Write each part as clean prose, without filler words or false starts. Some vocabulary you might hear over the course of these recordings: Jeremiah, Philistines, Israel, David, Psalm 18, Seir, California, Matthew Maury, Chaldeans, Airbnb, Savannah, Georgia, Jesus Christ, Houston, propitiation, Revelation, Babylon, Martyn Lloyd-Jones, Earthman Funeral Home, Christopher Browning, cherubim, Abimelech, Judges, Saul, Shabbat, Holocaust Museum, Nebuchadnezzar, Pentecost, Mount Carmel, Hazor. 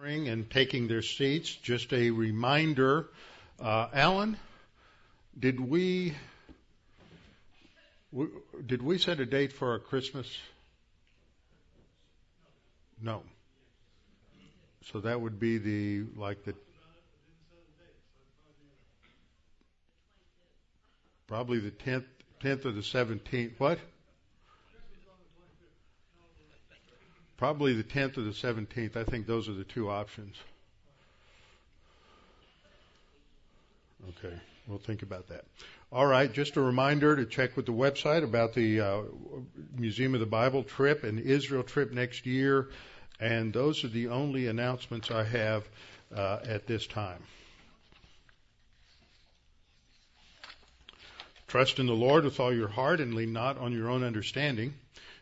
offering and taking their seats. Just a reminder, Alan, did we set a date for our Christmas? No. So that would be probably the 10th or the 17th. What? Probably the 10th or the 17th. I think those are the two options. Okay, we'll think about that. All right, just a reminder to check with the website about the Museum of the Bible trip and Israel trip next year. And those are the only announcements I have at this time. Trust in the Lord with all your heart and lean not on your own understanding.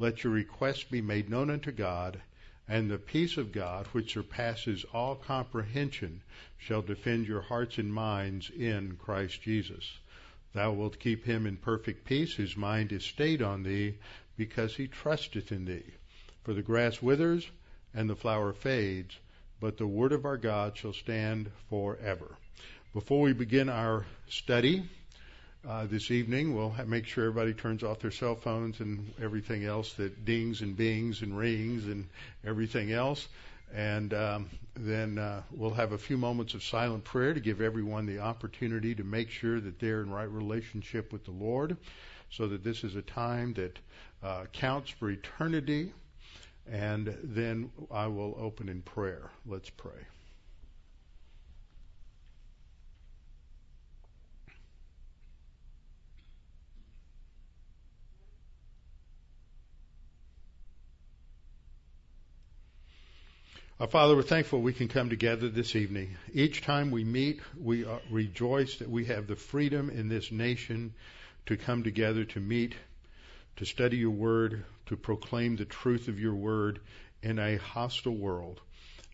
let your requests be made known unto God, and the peace of God, which surpasses all comprehension, shall defend your hearts and minds in Christ Jesus. Thou wilt keep him in perfect peace, whose mind is stayed on thee, because he trusteth in thee. For the grass withers, and the flower fades, but the word of our God shall stand forever. Before we begin our study, this evening, we'll make sure everybody turns off their cell phones and everything else that dings and bings and rings and everything else. And then we'll have a few moments of silent prayer to give everyone the opportunity to make sure that they're in right relationship with the Lord, so that this is a time that counts for eternity. And then I will open in prayer. Let's pray. Our Father, we're thankful we can come together this evening. Each time we meet, we rejoice that we have the freedom in this nation to come together, to meet, to study your word, to proclaim the truth of your word in a hostile world.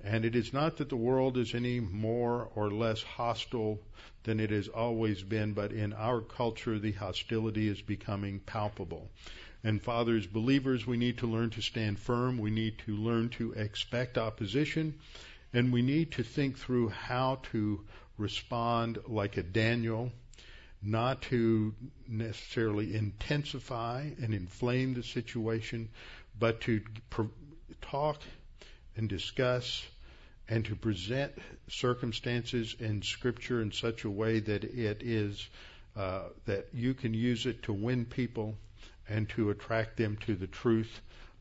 And it is not that the world is any more or less hostile than it has always been, but in our culture, the hostility is becoming palpable. And Father, as believers, we need to learn to stand firm. We need to learn to expect opposition. And we need to think through how to respond like a Daniel, not to necessarily intensify and inflame the situation, but to talk and discuss and to present circumstances in Scripture in such a way that it is that you can use it to win people and to attract them to the truth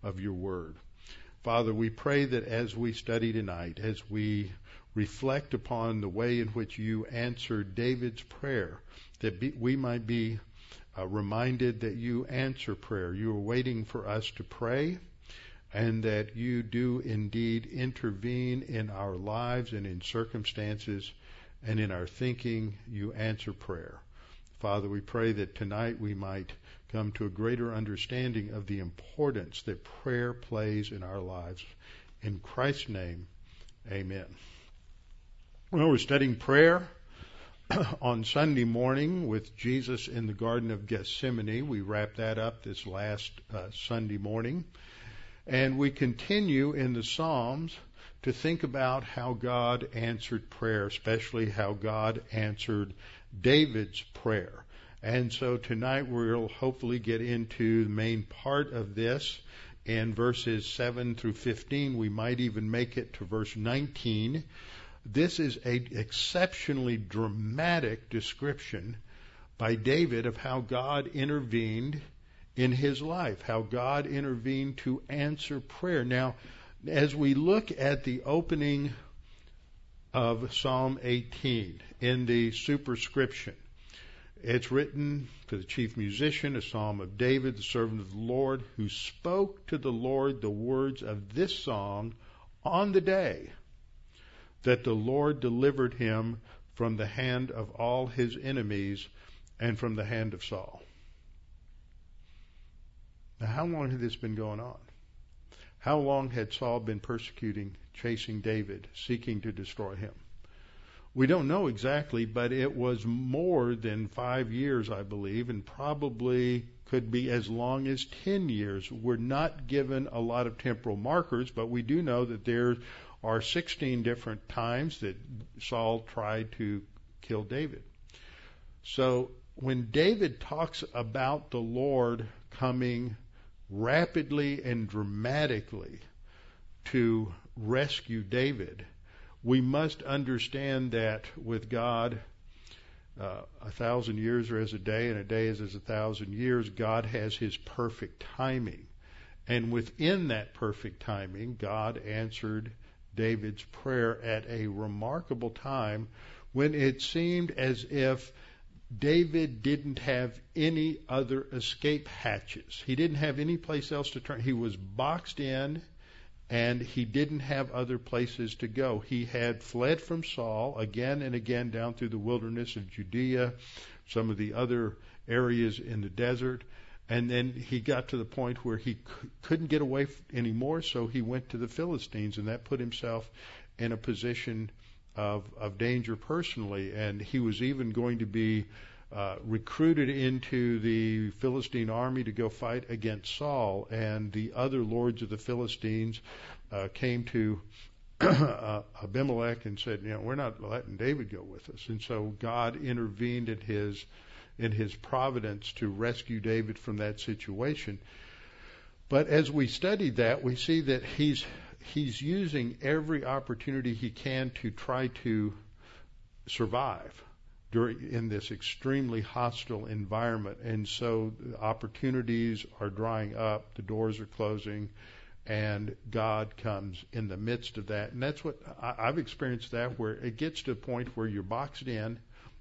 of your word. Father, we pray that as we study tonight, as we reflect upon the way in which you answered David's prayer, that we might be reminded that you answer prayer. You are waiting for us to pray, and that you do indeed intervene in our lives and in circumstances and in our thinking. You answer prayer. Father, we pray that tonight we might come to a greater understanding of the importance that prayer plays in our lives. In Christ's name, amen. Well, we're studying prayer on Sunday morning with Jesus in the Garden of Gethsemane. We wrapped that up this last Sunday morning. And we continue in the Psalms to think about how God answered prayer, especially how God answered David's prayer. And so tonight we'll hopefully get into the main part of this in verses 7 through 15. We might even make it to verse 19. This is an exceptionally dramatic description by David of how God intervened in his life, how God intervened to answer prayer. Now, as we look at the opening of Psalm 18 in the superscription, it's written to the chief musician, a psalm of David, the servant of the Lord, who spoke to the Lord the words of this song on the day that the Lord delivered him from the hand of all his enemies and from the hand of Saul. Now, how long had this been going on? How long had Saul been persecuting, chasing David, seeking to destroy him? We don't know exactly, but it was more than 5 years, I believe, and probably could be as long as 10 years. We're not given a lot of temporal markers, but we do know that there are 16 different times that Saul tried to kill David. So when David talks about the Lord coming rapidly and dramatically to rescue David, we must understand that with God, 1,000 years are as a day, and a day is as 1,000 years. God has his perfect timing. And within that perfect timing, God answered David's prayer at a remarkable time when it seemed as if David didn't have any other escape hatches. He didn't have any place else to turn. He was boxed in, and he didn't have other places to go. He had fled from Saul again and again down through the wilderness of Judea, some of the other areas in the desert, and then he got to the point where he couldn't get away anymore, so he went to the Philistines, and that put himself in a position of danger personally. And he was even going to be recruited into the Philistine army to go fight against Saul, and the other lords of the Philistines came to Abimelech and said, you know, we're not letting David go with us. And so God intervened in his providence to rescue David from that situation. But as we study that, we see that he's using every opportunity he can to try to survive in this extremely hostile environment. And so the opportunities are drying up, the doors are closing, and God comes in the midst of that. And that's what I've experienced, that where it gets to a point where you're boxed in,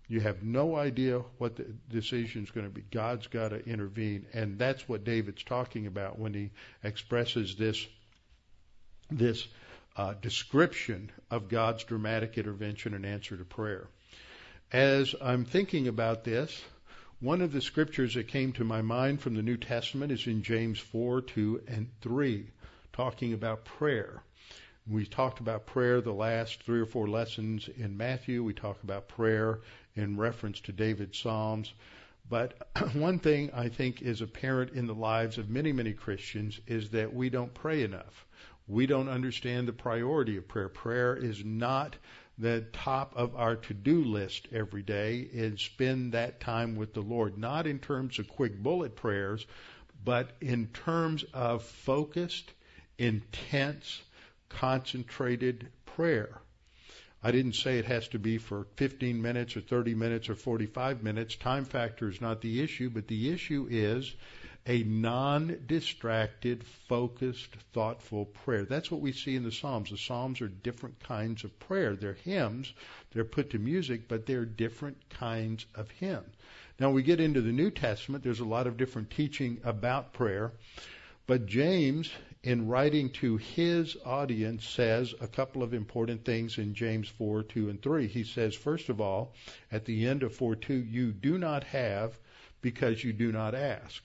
you have no idea what the decision is going to be. God's got to intervene, and that's what David's talking about when he expresses this description of God's dramatic intervention and answer to prayer. As I'm thinking about this, one of the scriptures that came to my mind from the New Testament is in James 4:2-3, talking about prayer. We talked about prayer the last 3 or 4 lessons in Matthew. We talk about prayer in reference to David's Psalms. But one thing I think is apparent in the lives of many, many Christians is that we don't pray enough. We don't understand the priority of prayer. Prayer is not the top of our to-do list every day, and spend that time with the Lord, not in terms of quick bullet prayers, but in terms of focused, intense, concentrated prayer. I didn't say it has to be for 15 minutes or 30 minutes or 45 minutes. Time factor is not the issue, but the issue is a non-distracted, focused, thoughtful prayer. That's what we see in the Psalms. The Psalms are different kinds of prayer. They're hymns. They're put to music, but they're different kinds of hymns. Now, we get into the New Testament. There's a lot of different teaching about prayer. But James, in writing to his audience, says a couple of important things in James 4:2-3. He says, first of all, at the end of 4:2, you do not have because you do not ask.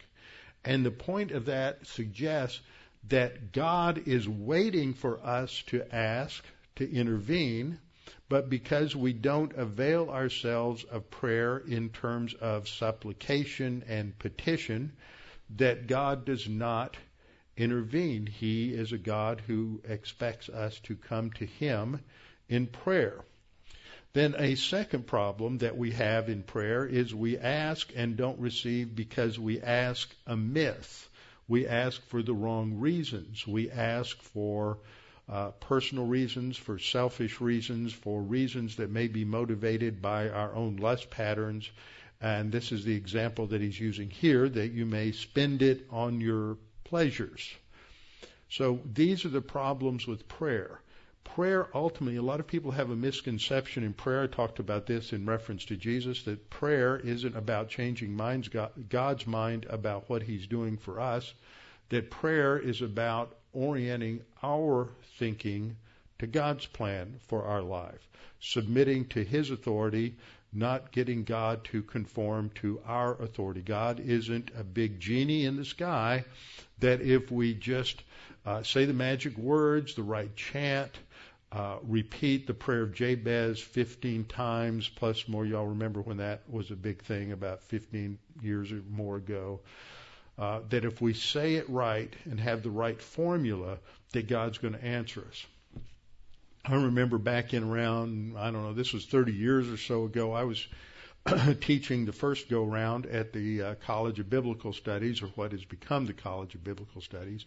And the point of that suggests that God is waiting for us to ask, to intervene, but because we don't avail ourselves of prayer in terms of supplication and petition, that God does not intervene. He is a God who expects us to come to him in prayer. Then a second problem that we have in prayer is we ask and don't receive because we ask amiss. We ask for the wrong reasons. We ask for personal reasons, for selfish reasons, for reasons that may be motivated by our own lust patterns. And this is the example that he's using here, that you may spend it on your pleasures. So these are the problems with prayer. Prayer, ultimately, a lot of people have a misconception in prayer. I talked about this in reference to Jesus, that prayer isn't about changing minds, God's mind about what he's doing for us, that prayer is about orienting our thinking to God's plan for our life, submitting to His authority, not getting God to conform to our authority. God isn't a big genie in the sky that if we just say the magic words, the right chant, repeat the prayer of Jabez 15 times plus more. Y'all remember when that was a big thing about 15 years or more ago, that if we say it right and have the right formula, that God's going to answer us. I remember back in around, I don't know, this was 30 years or so ago, I was teaching the first go-round at the College of Biblical Studies, or what has become the College of Biblical Studies.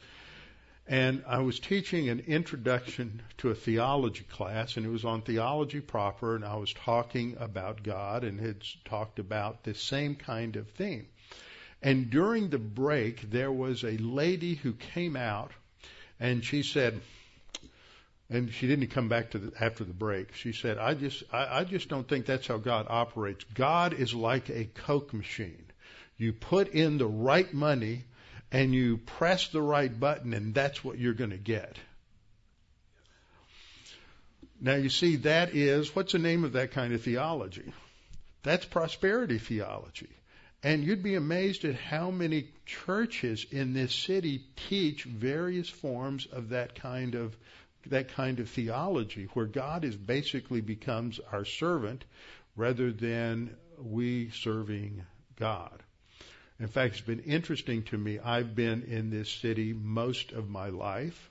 And I was teaching an introduction to a theology class, and it was on theology proper, and I was talking about God and had talked about this same kind of thing. And during the break, there was a lady who came out, and she said, and she didn't come back to after the break, she said, I just don't think that's how God operates. God is like a Coke machine. You put in the right money, and you press the right button, and that's what you're going to get. Now, you see, that is, what's the name of that kind of theology? That's prosperity theology. And you'd be amazed at how many churches in this city teach various forms of that kind of theology, where God is basically becomes our servant rather than we serving God. In fact, it's been interesting to me. I've been in this city most of my life.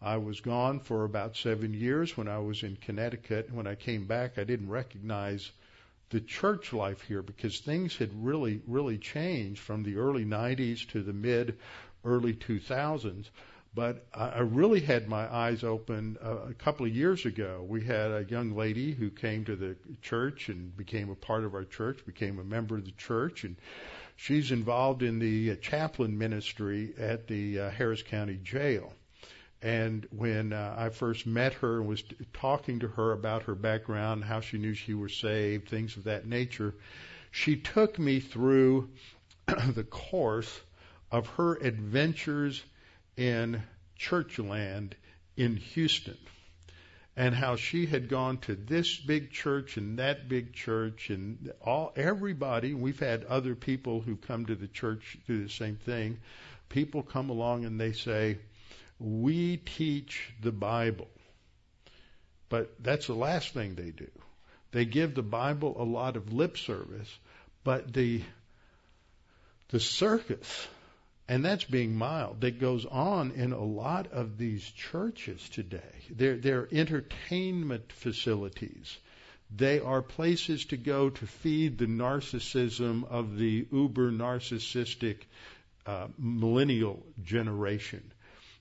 I was gone for about 7 years when I was in Connecticut. And when I came back, I didn't recognize the church life here because things had really, really changed from the early 90s to the mid-early 2000s. But I really had my eyes open a couple of years ago. We had a young lady who came to the church and became a part of our church, became a member of the church, and she's involved in the chaplain ministry at the Harris County Jail. And when I first met her and was talking to her about her background, how she knew she was saved, things of that nature, she took me through the course of her adventures in churchland in Houston, and how she had gone to this big church and that big church and everybody. We've had other people who come to the church do the same thing. People come along and they say, we teach the Bible. But that's the last thing they do. They give the Bible a lot of lip service, but the circus, and that's being mild, that goes on in a lot of these churches today. They're entertainment facilities. They are places to go to feed the narcissism of the uber-narcissistic millennial generation.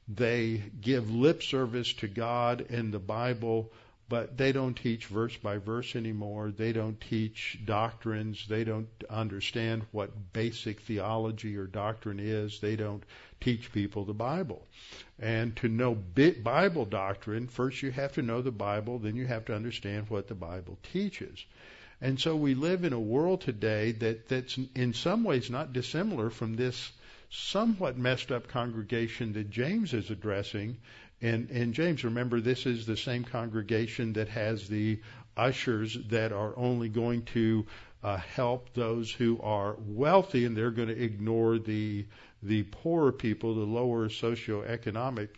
They give lip service to God and the Bible, but they don't teach verse by verse anymore. They don't teach doctrines. They don't understand what basic theology or doctrine is. They don't teach people the Bible. And to know Bible doctrine, first you have to know the Bible, then you have to understand what the Bible teaches. And so we live in a world today that's in some ways not dissimilar from this somewhat messed up congregation that James is addressing. And James, remember, this is the same congregation that has the ushers that are only going to help those who are wealthy, and they're going to ignore the poorer people, the lower socioeconomic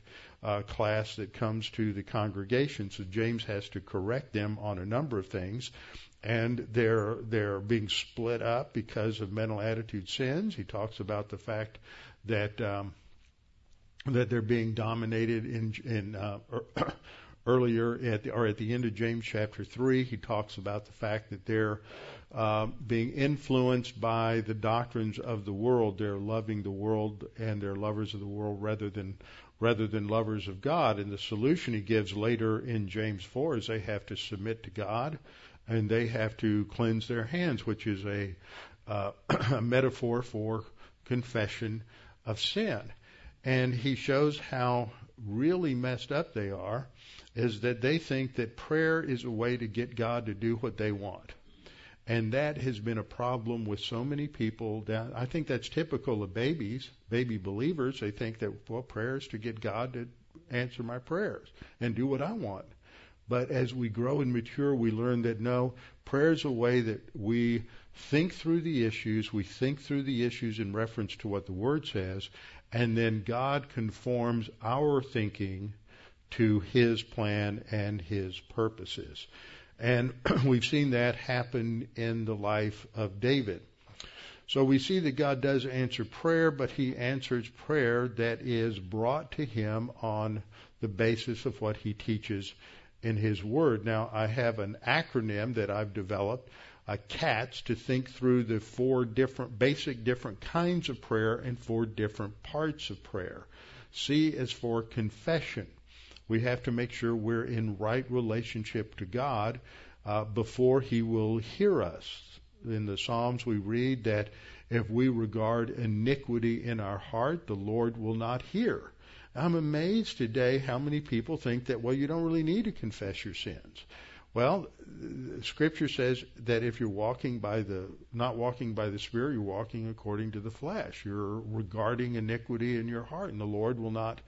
class that comes to the congregation. So James has to correct them on a number of things. And they're being split up because of mental attitude sins. He talks about the fact that that they're being dominated in earlier at the end of James chapter 3. He talks about the fact that they're being influenced by the doctrines of the world. They're loving the world and they're lovers of the world rather than lovers of God. And the solution he gives later in James 4 is they have to submit to God. And they have to cleanse their hands, which is a metaphor for confession of sin. And he shows how really messed up they are, is that they think that prayer is a way to get God to do what they want. And that has been a problem with so many people. I think that's typical of baby believers. They think that, well, prayer is to get God to answer my prayers and do what I want. But as we grow and mature, we learn that no, prayer is a way that we think through the issues, in reference to what the Word says, and then God conforms our thinking to His plan and His purposes. And we've seen that happen in the life of David. So we see that God does answer prayer, but He answers prayer that is brought to Him on the basis of what He teaches in His Word. Now, I have an acronym that I've developed, CATS, to think through the four different kinds of prayer and four different parts of prayer. C is for confession. We have to make sure we're in right relationship to God before He will hear us. In the Psalms, we read that if we regard iniquity in our heart, the Lord will not hear. I'm amazed today how many people think that, well, you don't really need to confess your sins. Well, Scripture says that if you're not walking by the Spirit, you're walking according to the flesh. You're regarding iniquity in your heart, and the Lord will not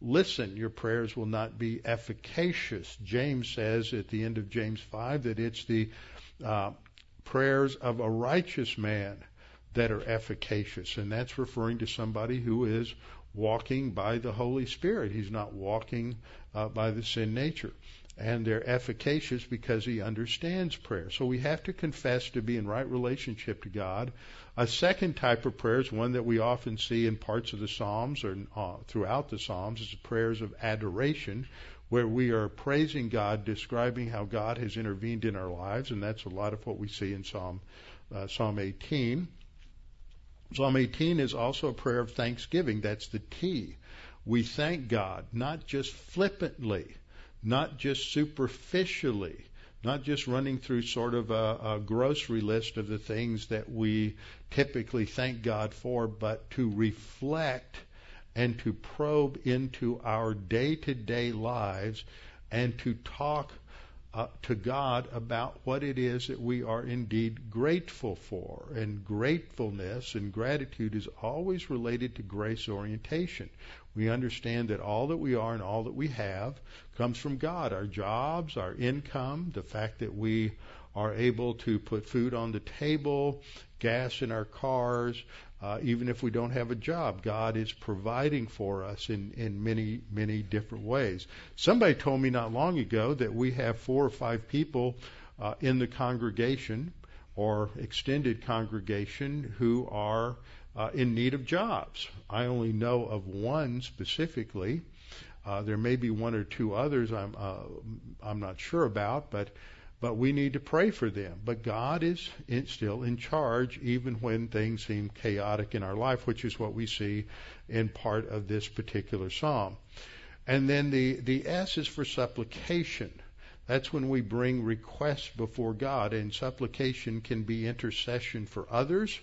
listen. Your prayers will not be efficacious. James says at the end of James 5 that it's the prayers of a righteous man that are efficacious, and that's referring to somebody who is walking by the Holy Spirit. He's not walking by the sin nature. And they're efficacious because he understands prayer. So we have to confess to be in right relationship to God. A second type of prayer is one that we often see in parts of the Psalms or throughout the Psalms, is the prayers of adoration, where we are praising God, describing how God has intervened in our lives, and that's a lot of what we see in Psalm 18. Psalm 18 is also a prayer of thanksgiving. That's the T. We thank God, not just flippantly, not just superficially, not just running through sort of a grocery list of the things that we typically thank God for, but to reflect and to probe into our day-to-day lives and to talk to God about what it is that we are indeed grateful for. And gratefulness and gratitude is always related to grace orientation. We understand that all that we are and all that we have comes from God. Our jobs, our income, the fact that we are able to put food on the table, gas in our cars, even if we don't have a job, God is providing for us in many, many different ways. Somebody told me not long ago that we have 4 or 5 people in the congregation or extended congregation who are in need of jobs. I only know of one specifically. There may be 1 or 2 others I'm not sure about, but we need to pray for them. But God is still in charge, even when things seem chaotic in our life, which is what we see in part of this particular psalm. And then the S is for supplication. That's when we bring requests before God, and supplication can be intercession for others,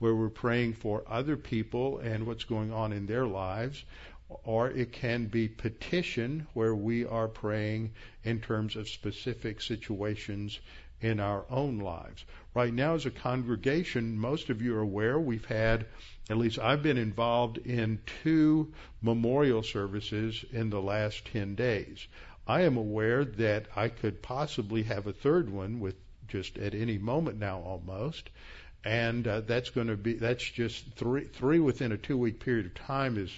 where we're praying for other people and what's going on in their lives, or it can be petition, where we are praying in terms of specific situations in our own lives. Right now, as a congregation, most of you are aware we've had, at least I've been involved in 2 memorial services in the last 10 days. I am aware that I could possibly have a 3rd one with just at any moment now almost. And that's just 3 within a 2-week period of time is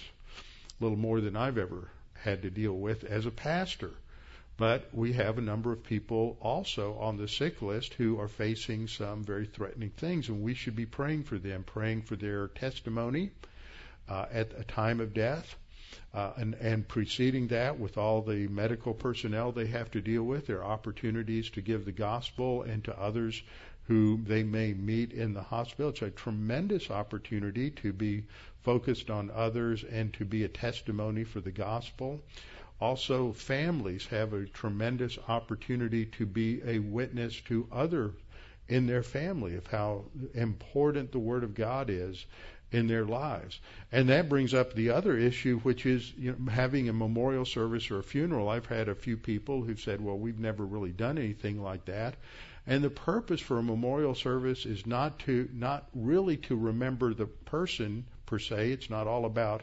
a little more than I've ever had to deal with as a pastor. But we have a number of people also on the sick list who are facing some very threatening things, and we should be praying for them, praying for their testimony at a time of death, and preceding that with all the medical personnel they have to deal with, their opportunities to give the gospel and to others who they may meet in the hospital. It's a tremendous opportunity to be focused on others and to be a testimony for the gospel. Also, families have a tremendous opportunity to be a witness to others in their family of how important the Word of God is in their lives. And that brings up the other issue, which is having a memorial service or a funeral. I've had a few people who've said, well, we've never really done anything like that. And the purpose for a memorial service is not really to remember the person per se. It's not all about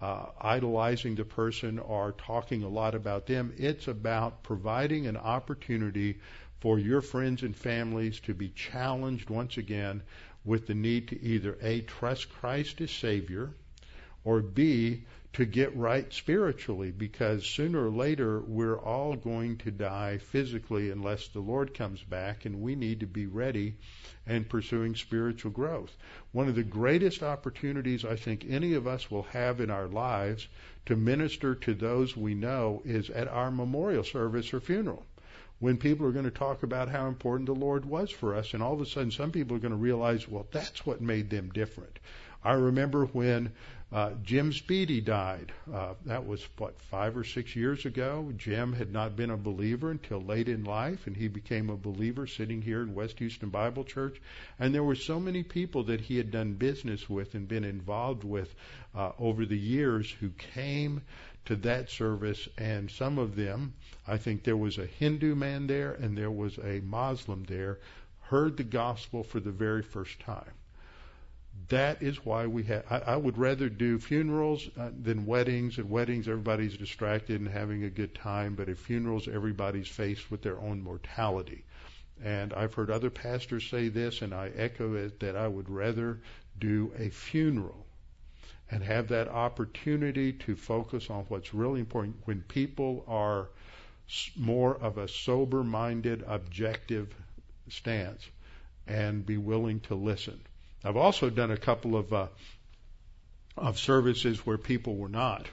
idolizing the person or talking a lot about them. It's about providing an opportunity for your friends and families to be challenged once again with the need to either A, trust Christ as Savior, or B, to get right spiritually, because sooner or later we're all going to die physically unless the Lord comes back, and we need to be ready and pursuing spiritual growth. One of the greatest opportunities I think any of us will have in our lives to minister to those we know is at our memorial service or funeral, when people are going to talk about how important the Lord was for us, and all of a sudden some people are going to realize, well, that's what made them different. I remember when Jim Speedy died. That was, 5 or 6 years ago. Jim had not been a believer until late in life, and he became a believer sitting here in West Houston Bible Church. And there were so many people that he had done business with and been involved with over the years who came to that service, and some of them, I think there was a Hindu man there and there was a Muslim there, heard the gospel for the very first time. That is why we have, I would rather do funerals than weddings. At weddings, everybody's distracted and having a good time, but at funerals, everybody's faced with their own mortality. And I've heard other pastors say this, and I echo it, that I would rather do a funeral and have that opportunity to focus on what's really important. When people are more of a sober-minded, objective stance and be willing to listen. I've also done a couple of services where people were not,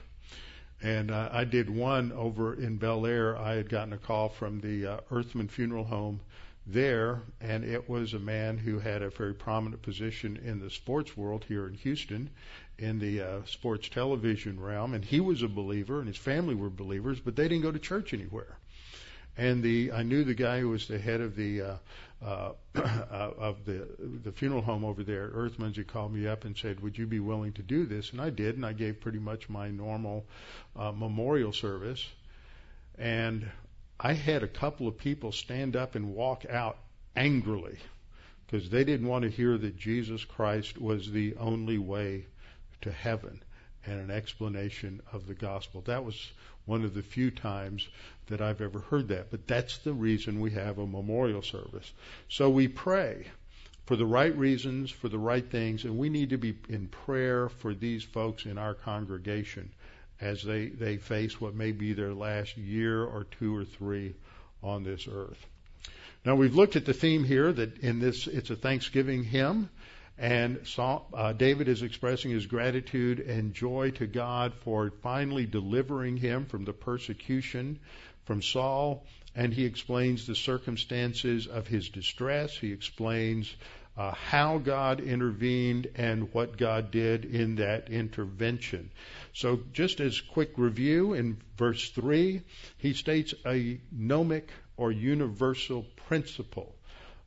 and I did one over in Bel Air. I had gotten a call from the Earthman Funeral Home there, and it was a man who had a very prominent position in the sports world here in Houston, in the sports television realm, and he was a believer, and his family were believers, but they didn't go to church anywhere. And I knew the guy who was the head of the of the funeral home over there at Earthman's. He called me up and said, "Would you be willing to do this?" And I did, and I gave pretty much my normal memorial service. And I had a couple of people stand up and walk out angrily because they didn't want to hear that Jesus Christ was the only way to heaven and an explanation of the gospel. That was one of the few times that I've ever heard that. But that's the reason we have a memorial service. So we pray for the right reasons, for the right things, and we need to be in prayer for these folks in our congregation as they face what may be their last year or 2 or 3 on this earth. Now, we've looked at the theme here that in this, it's a Thanksgiving hymn, and David is expressing his gratitude and joy to God for finally delivering him from the persecution from Saul, and he explains the circumstances of his distress. He explains how God intervened and what God did in that intervention. So just as quick review, in verse 3, he states a gnomic or universal principle.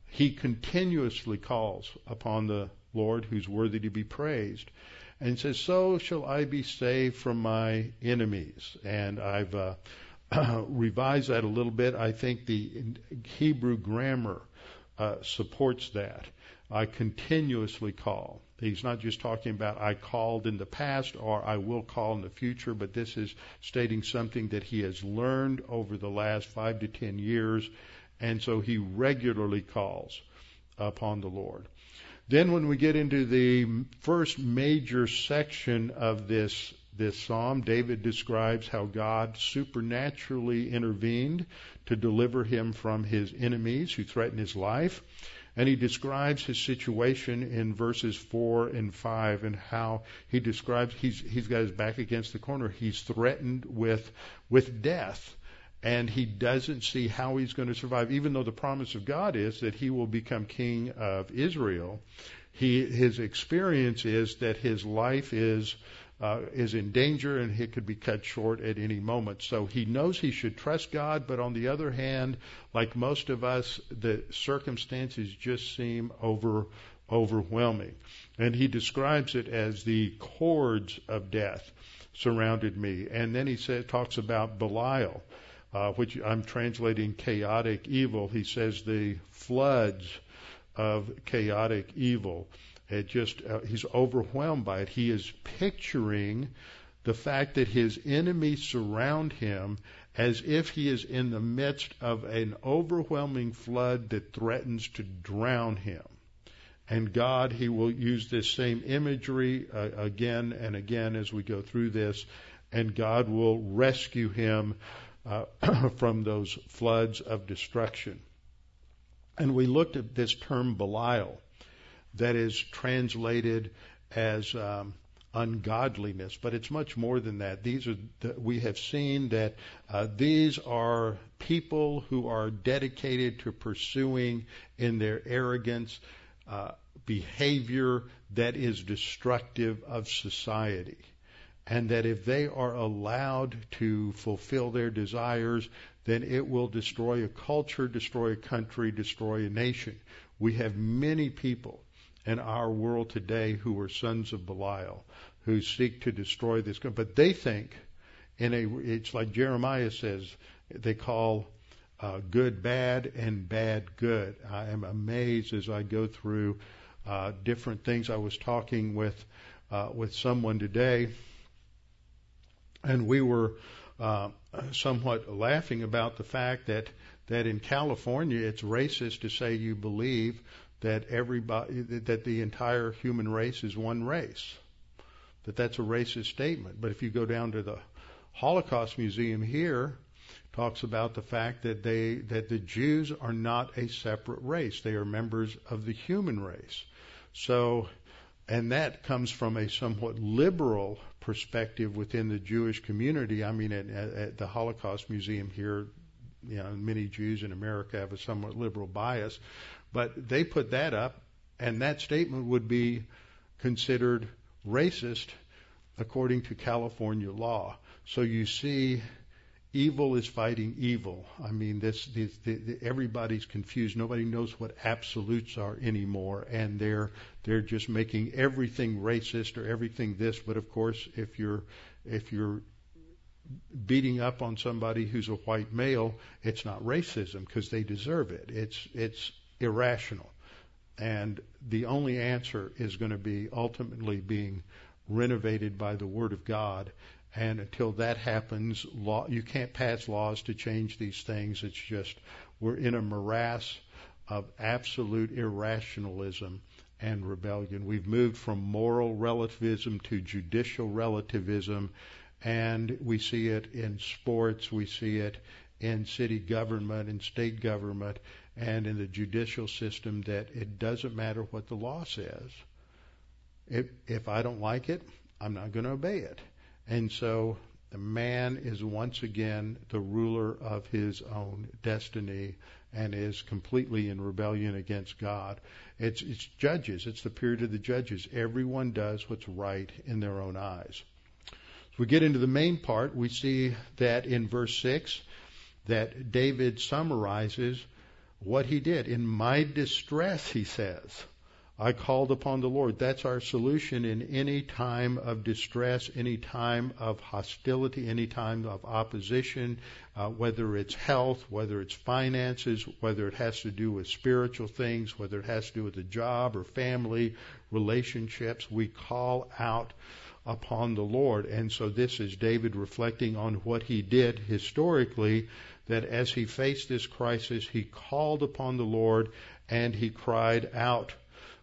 He continuously calls upon the Lord who's worthy to be praised, and says, "So shall I be saved from my enemies." And I've revised that a little bit. I think the Hebrew grammar supports that. I continuously call. He's not just talking about I called in the past or I will call in the future, but this is stating something that he has learned over the last 5 to 10 years, and so he regularly calls upon the Lord. Then when we get into the first major section of this psalm, David describes how God supernaturally intervened to deliver him from his enemies who threatened his life. And he describes his situation in verses 4 and 5 and how he describes he's got his back against the corner. He's threatened with death. And he doesn't see how he's going to survive, even though the promise of God is that he will become king of Israel. His experience is that his life is in danger and it could be cut short at any moment. So he knows he should trust God, but on the other hand, like most of us, the circumstances just seem overwhelming. And he describes it as the cords of death surrounded me. And then he talks about Belial, which I'm translating chaotic evil. He says the floods of chaotic evil. He's overwhelmed by it. He is picturing the fact that his enemies surround him as if he is in the midst of an overwhelming flood that threatens to drown him. And God, he will use this same imagery again and again as we go through this, and God will rescue him from those floods of destruction. And we looked at this term Belial, that is translated as ungodliness, but it's much more than that. We have seen that these are people who are dedicated to pursuing in their arrogance behavior that is destructive of society, and that if they are allowed to fulfill their desires, then it will destroy a culture, destroy a country, destroy a nation. We have many people in our world today who are sons of Belial, who seek to destroy this. But they think, it's like Jeremiah says, they call good bad and bad good. I am amazed as I go through different things. I was talking with someone today, and we were somewhat laughing about the fact that in California it's racist to say you believe that the entire human race is one race, that's a racist statement. But if you go down to the Holocaust Museum here, it talks about the fact that the Jews are not a separate race. They are members of the human race. So, and that comes from a somewhat liberal perspective within the Jewish community. I mean, at the Holocaust Museum here, many Jews in America have a somewhat liberal bias. But they put that up, and that statement would be considered racist according to California law. So you see, evil is fighting evil. I mean, everybody's confused. Nobody knows what absolutes are anymore, and they're just making everything racist or everything this. But of course, if you're beating up on somebody who's a white male, it's not racism because they deserve it. It's irrational, and the only answer is going to be ultimately being renovated by the Word of God. And until that happens, you can't pass laws to change these things. It's just we're in a morass of absolute irrationalism and rebellion. We've moved from moral relativism to judicial relativism, and we see it in sports, we see it in city government and state government, and in the judicial system, that it doesn't matter what the law says. If I don't like it, I'm not going to obey it. And so the man is once again the ruler of his own destiny and is completely in rebellion against God. It's Judges. It's the period of the Judges. Everyone does what's right in their own eyes. As we get into the main part, we see that in verse 6 that David summarizes what he did. In my distress, he says, I called upon the Lord. That's our solution in any time of distress, any time of hostility, any time of opposition, whether it's health, whether it's finances, whether it has to do with spiritual things, whether it has to do with a job or family, relationships. We call out upon the Lord. And so this is David reflecting on what he did historically, that as he faced this crisis, he called upon the Lord and he cried out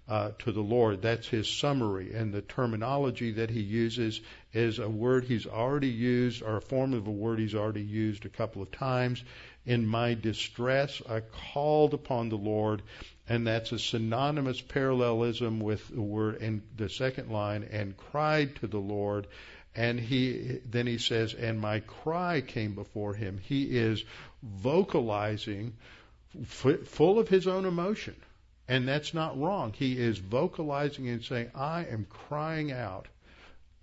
to the Lord. That's his summary. And the terminology that he uses is a word he's already used, or a form of a word he's already used a couple of times. In my distress, I called upon the Lord, and that's a synonymous parallelism with the word in the second line, and cried to the Lord. And then he says, and my cry came before him. He is vocalizing, full of his own emotion. And that's not wrong. He is vocalizing and saying, I am crying out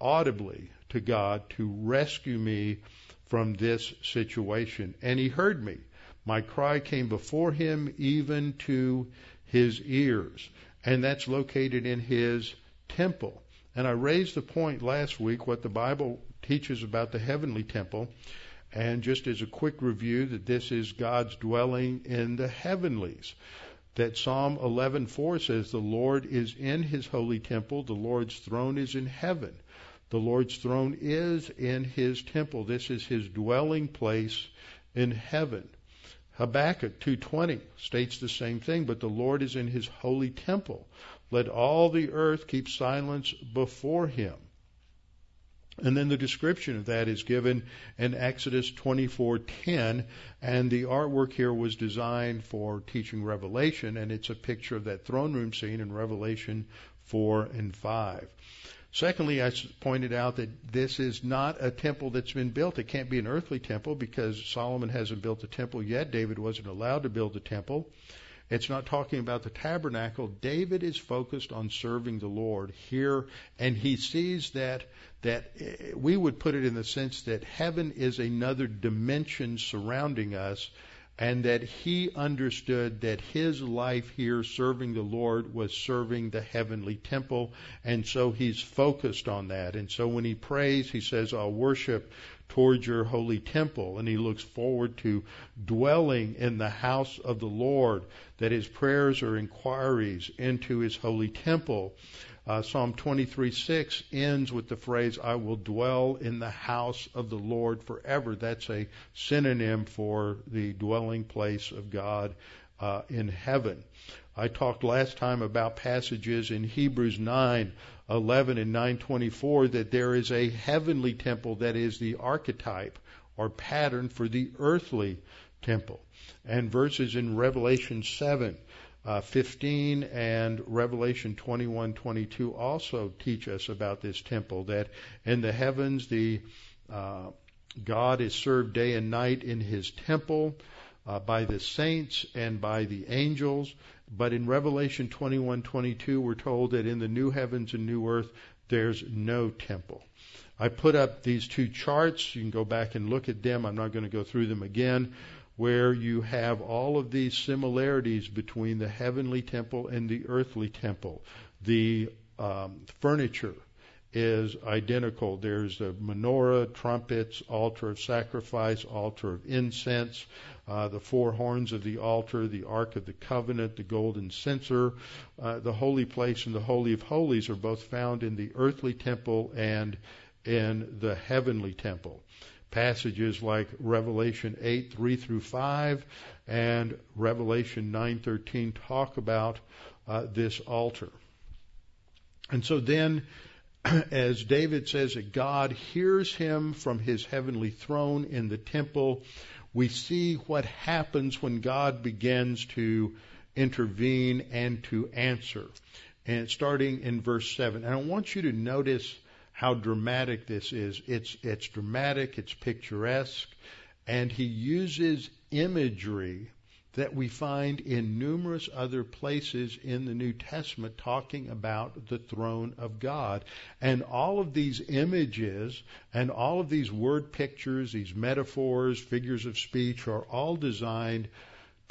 audibly to God to rescue me from this situation. And he heard me. My cry came before him, even to his ears. And that's located in his temple. And I raised the point last week what the Bible teaches about the heavenly temple. And just as a quick review, that this is God's dwelling in the heavenlies. That Psalm 11:4 says, the Lord is in his holy temple, the Lord's throne is in heaven. The Lord's throne is in his temple. This is his dwelling place in heaven. Habakkuk 2:20 states the same thing, but the Lord is in his holy temple. Let all the earth keep silence before him. And then the description of that is given in Exodus 24:10, and the artwork here was designed for teaching Revelation, and it's a picture of that throne room scene in Revelation 4 and 5. Secondly, I pointed out that this is not a temple that's been built. It can't be an earthly temple because Solomon hasn't built a temple yet. David wasn't allowed to build a temple. It's not talking about the tabernacle. David is focused on serving the Lord here, and he sees that we would put it in the sense that heaven is another dimension surrounding us, and that he understood that his life here serving the Lord was serving the heavenly temple, and so he's focused on that. And so when he prays, he says, I'll worship towards your holy temple, and he looks forward to dwelling in the house of the Lord, that his prayers are inquiries into his holy temple. Psalm 23:6 ends with the phrase, I will dwell in the house of the Lord forever. That's a synonym for the dwelling place of God in heaven. I talked last time about passages in Hebrews 9:11 and 9:24 that there is a heavenly temple that is the archetype or pattern for the earthly temple. And verses in Revelation 7:15 and Revelation 21:22 also teach us about this temple, that in the heavens the God is served day and night in his temple by the saints and by the angels. But in Revelation 21:22 we're told that in the new heavens and new earth there's no temple. I put up these two charts. You can go back and look at them. I'm not going to go through them again, where you have all of these similarities between the heavenly temple and the earthly temple. The furniture is identical. There's the menorah, trumpets, altar of sacrifice, altar of incense, the four horns of the altar, the Ark of the Covenant, the golden censer. The holy place and the Holy of Holies are both found in the earthly temple and in the heavenly temple. Passages like Revelation 8:3-5 and Revelation 9:13 talk about this altar. And so then, as David says that God hears him from his heavenly throne in the temple, we see what happens when God begins to intervene and to answer. And starting in verse 7, and I want you to notice how dramatic this is. It's dramatic, it's picturesque, and he uses imagery that we find in numerous other places in the New Testament talking about the throne of God. And all of these images and all of these word pictures, these metaphors, figures of speech are all designed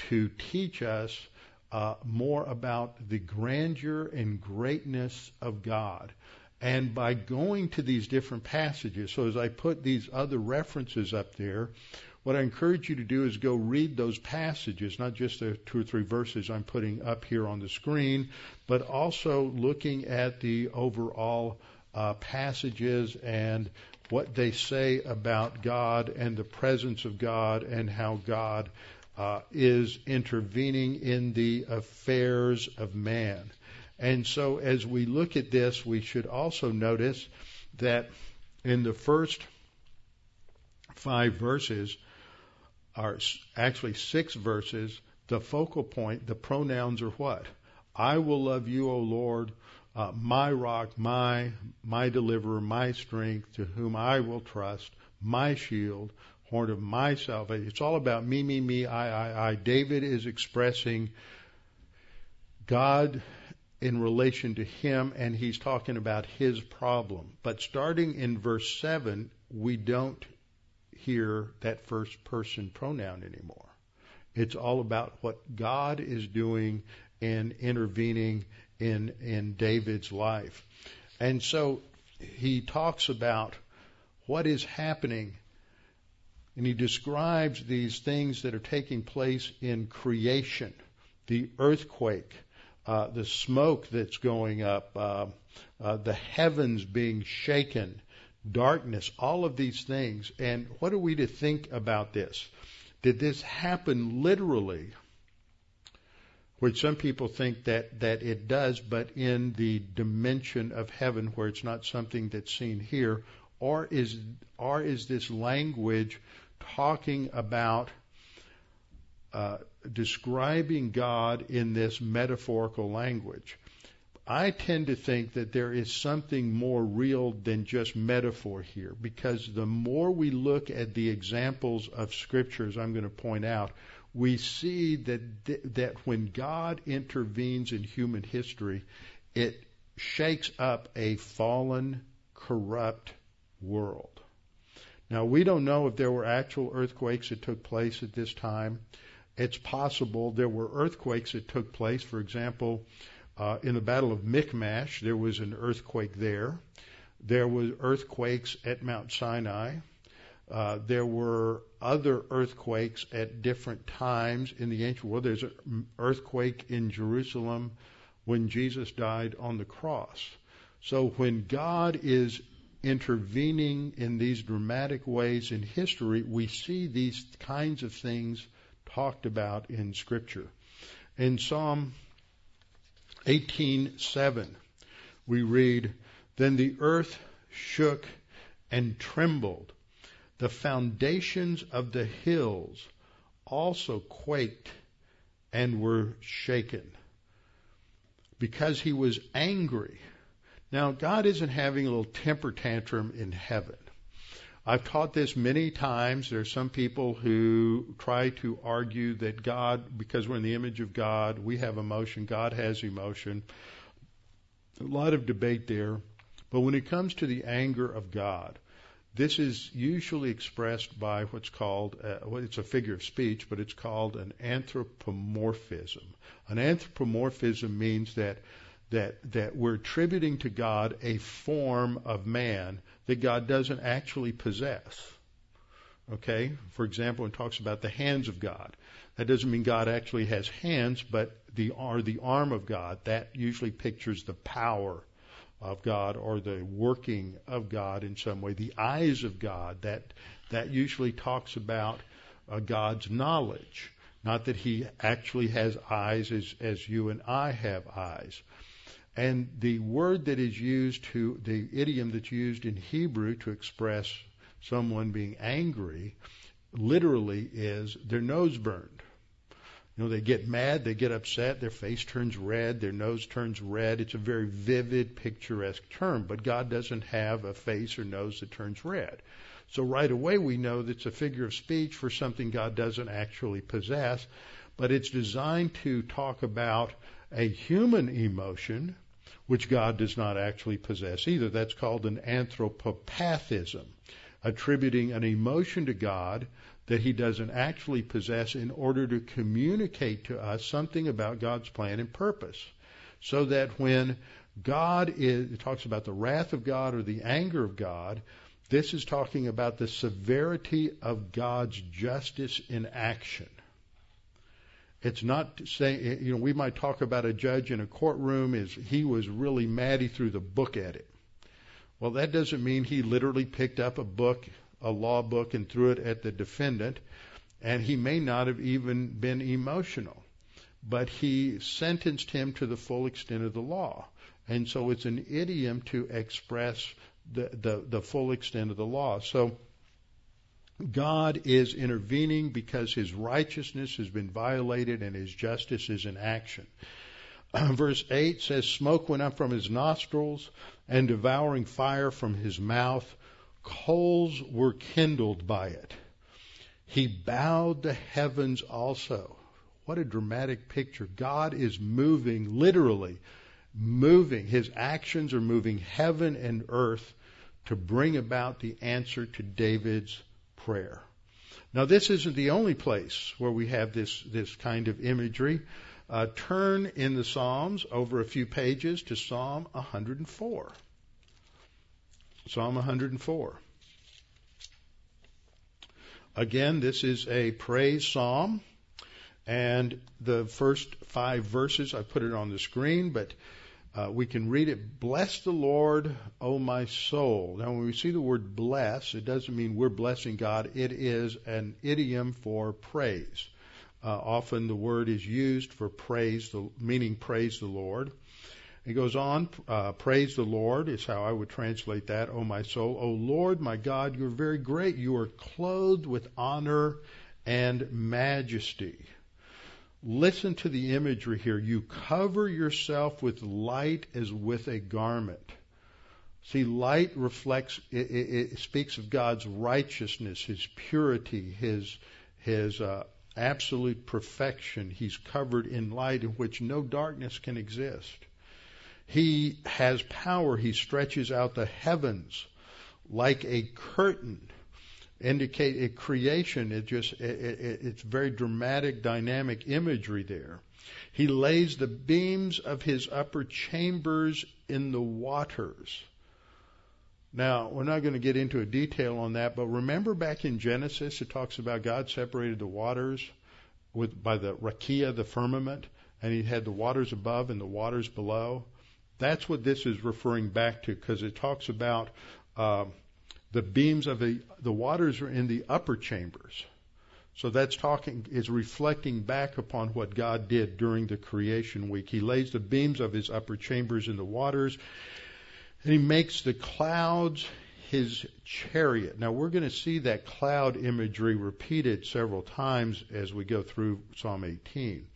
to teach us more about the grandeur and greatness of God. And by going to these different passages, so as I put these other references up there, what I encourage you to do is go read those passages, not just the two or three verses I'm putting up here on the screen, but also looking at the overall passages and what they say about God and the presence of God and how God is intervening in the affairs of man. And so as we look at this, we should also notice that in the first 5 verses, or actually 6 verses, the focal point, the pronouns are what? I will love you, O Lord, my rock, my deliverer, my strength, to whom I will trust, my shield, horn of my salvation. It's all about me, me, me, I. David is expressing God in relation to him, and he's talking about his problem. But starting in verse 7, we don't hear that first person pronoun anymore. It's all about what God is doing and intervening in David's life. And so he talks about what is happening, and he describes these things that are taking place in creation, the earthquake, the smoke that's going up, the heavens being shaken, darkness, all of these things. And what are we to think about this? Did this happen literally? Which some people think that it does, but in the dimension of heaven where it's not something that's seen here, or is this language talking about describing God in this metaphorical language? I tend to think that there is something more real than just metaphor here, because the more we look at the examples of scriptures I'm going to point out, we see that when God intervenes in human history, it shakes up a fallen, corrupt world. Now, we don't know if there were actual earthquakes that took place at this time. It's possible there were earthquakes that took place. For example, in the Battle of Michmash, there was an earthquake there. There were earthquakes at Mount Sinai. There were other earthquakes at different times in the ancient world. There's an earthquake in Jerusalem when Jesus died on the cross. So when God is intervening in these dramatic ways in history, we see these kinds of things talked about in Scripture. In Psalm 18:7, we read, "Then the earth shook and trembled. The foundations of the hills also quaked and were shaken because he was angry." Now, God isn't having a little temper tantrum in heaven. I've taught this many times. There are some people who try to argue that God, because we're in the image of God, we have emotion, God has emotion. A lot of debate there. But when it comes to the anger of God, this is usually expressed by what's called, it's a figure of speech, but it's called an anthropomorphism. An anthropomorphism means that we're attributing to God a form of man that God doesn't actually possess. Okay? For example, it talks about the hands of God. That doesn't mean God actually has hands, but the arm of God. That usually pictures the power of God or the working of God in some way. The eyes of God, that usually talks about God's knowledge. Not that he actually has eyes as you and I have eyes. And the word that is used the idiom that's used in Hebrew to express someone being angry literally is their nose burned. You know, they get mad, they get upset, their face turns red, their nose turns red. It's a very vivid, picturesque term, but God doesn't have a face or nose that turns red. So right away we know that's a figure of speech for something God doesn't actually possess, but it's designed to talk about a human emotion, which God does not actually possess either. That's called an anthropopathism, attributing an emotion to God that he doesn't actually possess in order to communicate to us something about God's plan and purpose. So that when it talks about the wrath of God or the anger of God, this is talking about the severity of God's justice in action. It's not to say, we might talk about a judge in a courtroom is he was really mad, he threw the book at it. Well, that doesn't mean he literally picked up a book, a law book, and threw it at the defendant, and he may not have even been emotional, but he sentenced him to the full extent of the law. And so it's an idiom to express the full extent of the law. So God is intervening because his righteousness has been violated and his justice is in action. Verse 8 says, "Smoke went up from his nostrils and devouring fire from his mouth. Coals were kindled by it. He bowed the heavens also." What a dramatic picture. God is moving, literally moving. His actions are moving heaven and earth to bring about the answer to David's prayer. Now, this isn't the only place where we have this kind of imagery. Turn in the Psalms over a few pages to Psalm 104. Psalm 104. Again, this is a praise psalm, and the first 5 verses, I put it on the screen, but We can read it, bless the Lord, O my soul. Now, when we see the word bless, it doesn't mean we're blessing God. It is an idiom for praise. Often the word is used for praise, meaning praise the Lord. It goes on, praise the Lord is how I would translate that, O my soul. O Lord, my God, you're very great. You are clothed with honor and majesty. Listen to the imagery here. You cover yourself with light as with a garment. See, light reflects, it speaks of God's righteousness, His purity, His absolute perfection. He's covered in light in which no darkness can exist. He has power. He stretches out the heavens like a curtain. Indicate a creation. It's very dramatic, dynamic imagery there. He lays the beams of his upper chambers in the waters. Now, we're not going to get into a detail on that, but remember back in Genesis, it talks about God separated the waters by the rakia, the firmament, and he had the waters above and the waters below. That's what this is referring back to, because it talks about the beams of the waters are in the upper chambers. So that's reflecting back upon what God did during the creation week. He lays the beams of his upper chambers in the waters, and he makes the clouds his chariot. Now we're going to see that cloud imagery repeated several times as we go through Psalm 18.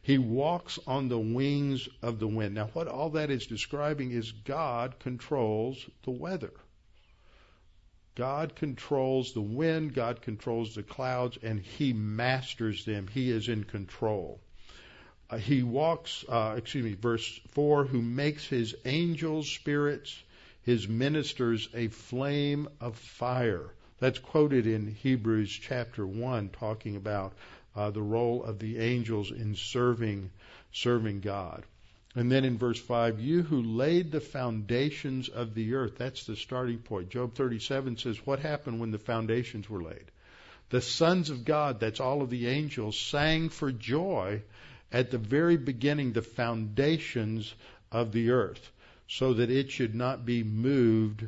He walks on the wings of the wind. Now what all that is describing is God controls the weather. God controls the wind, God controls the clouds, and he masters them. He is in control. Verse 4, who makes his angels spirits, his ministers a flame of fire. That's quoted in Hebrews chapter 1, talking about the role of the angels in serving God. And then in verse 5, you who laid the foundations of the earth. That's the starting point. Job 37 says, what happened when the foundations were laid? The sons of God, that's all of the angels, sang for joy at the very beginning, the foundations of the earth, so that it should not be moved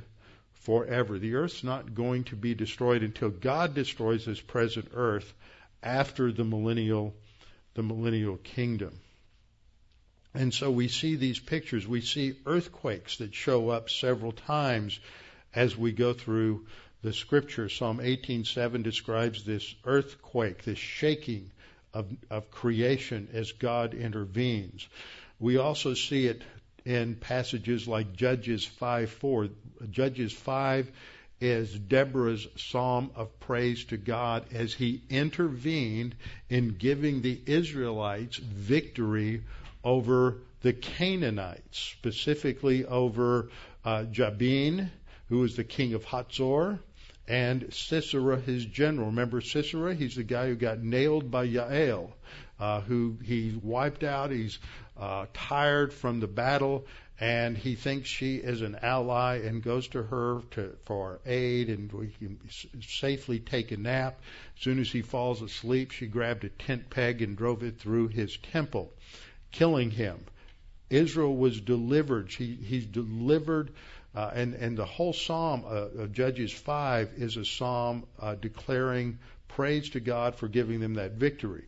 forever. The earth's not going to be destroyed until God destroys this present earth after the millennial kingdom. And so we see these pictures. We see earthquakes that show up several times as we go through the scripture. Psalm 18:7 describes this earthquake, this shaking of creation as God intervenes. We also see it in passages like Judges 5:4. Judges 5 is Deborah's psalm of praise to God as he intervened in giving the Israelites victory over the Canaanites, specifically over Jabin, who was the king of Hazor, and Sisera, his general. Remember Sisera? He's the guy who got nailed by Yael, who he wiped out. He's tired from the battle, and he thinks she is an ally and goes to her for aid, and we can safely take a nap. As soon as he falls asleep, she grabbed a tent peg and drove it through his temple, killing him. Israel was delivered. He's delivered, and the whole psalm of Judges 5 is a psalm declaring praise to God for giving them that victory.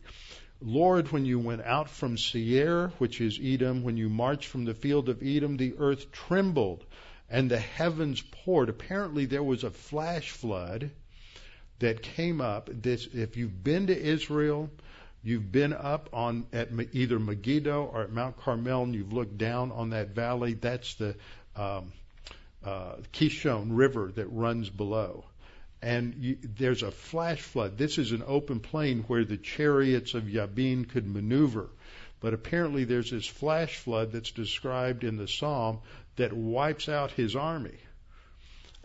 Lord, when you went out from Seir, which is Edom, when you marched from the field of Edom, the earth trembled and the heavens poured. Apparently there was a flash flood that came up. This, if you've been to Israel, you've been up at either Megiddo or at Mount Carmel, and you've looked down on that valley. That's the Kishon River that runs below. And there's a flash flood. This is an open plain where the chariots of Jabin could maneuver. But apparently there's this flash flood that's described in the psalm that wipes out his army.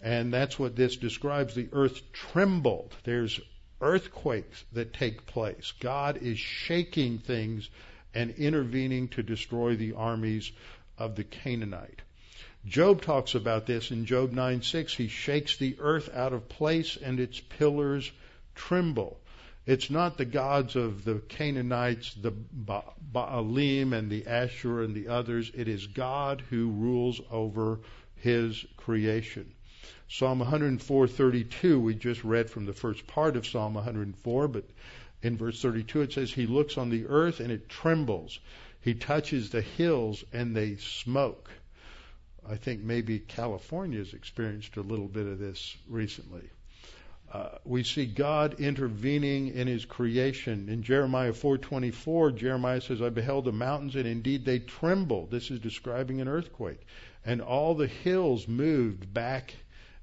And that's what this describes. The earth trembled. There's earthquakes that take place. God is shaking things and intervening to destroy the armies of the Canaanite. Job talks about this in Job 9:6. He shakes the earth out of place and its pillars tremble. It's not the gods of the Canaanites, the Baalim and the Asherah and the others. It is God who rules over his creation. Psalm 104:32, we just read from the first part of Psalm 104, but in verse 32 it says, he looks on the earth and it trembles. He touches the hills and they smoke. I think maybe California's experienced a little bit of this recently. We see God intervening in his creation. In Jeremiah 4:24, Jeremiah says, I beheld the mountains, and indeed they trembled. This is describing an earthquake. And all the hills moved back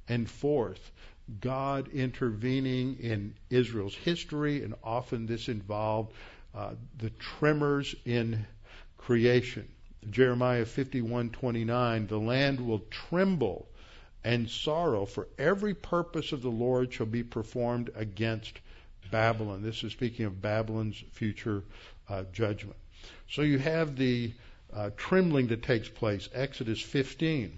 and forth. God intervening in Israel's history, and often this involved the tremors in creation. Jeremiah 51:29, the land will tremble and sorrow, for every purpose of the Lord shall be performed against Babylon. This is speaking of Babylon's future judgment. So you have the trembling that takes place. Exodus 15,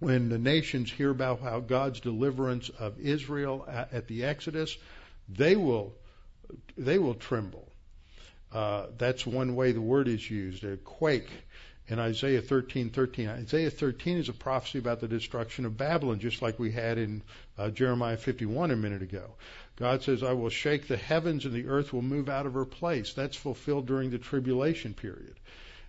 when the nations hear about how God's deliverance of Israel at the Exodus, they will tremble. That's one way the word is used, a quake. In Isaiah 13:13, Isaiah 13 is a prophecy about the destruction of Babylon, just like we had in Jeremiah 51 a minute ago. God says, I will shake the heavens and the earth will move out of her place. That's fulfilled during the tribulation period.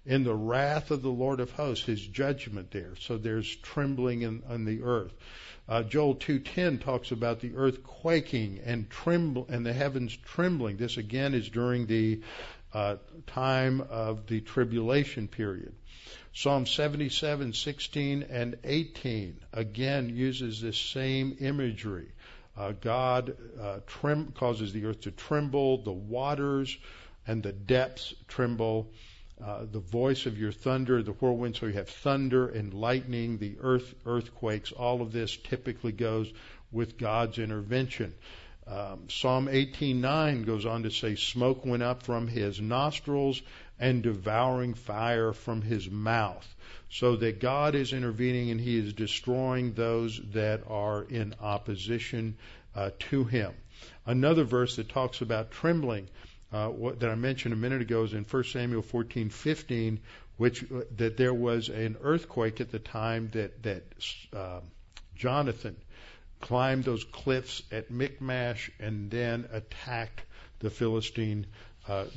In the wrath of the Lord of hosts, his judgment there. So there's trembling on the earth. Joel 2:10 talks about the earth quaking and tremble and the heavens trembling. This again is during the time of the tribulation period. Psalm 77:16 and 18 again uses this same imagery. God causes the earth to tremble, the waters and the depths tremble, the voice of your thunder, the whirlwind. So you have thunder and lightning, the earthquakes. All of this typically goes with God's intervention. Psalm 18:9 goes on to say, smoke went up from his nostrils and devouring fire from his mouth. So that God is intervening and he is destroying those that are in opposition to him. Another verse that talks about trembling that I mentioned a minute ago is in 1 Samuel 14:15, that there was an earthquake at the time that Jonathan climbed those cliffs at Michmash and then attacked the Philistine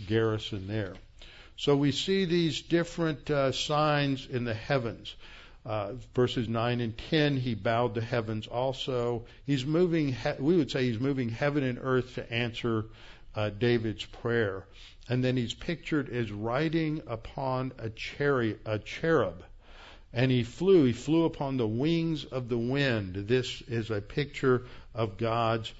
garrison there. So we see these different signs in the heavens. Verses 9 and 10, he bowed the heavens also. He's moving, we would say he's moving heaven and earth to answer David's prayer. And then he's pictured as riding upon a cherub. And he flew upon the wings of the wind. This is a picture of God's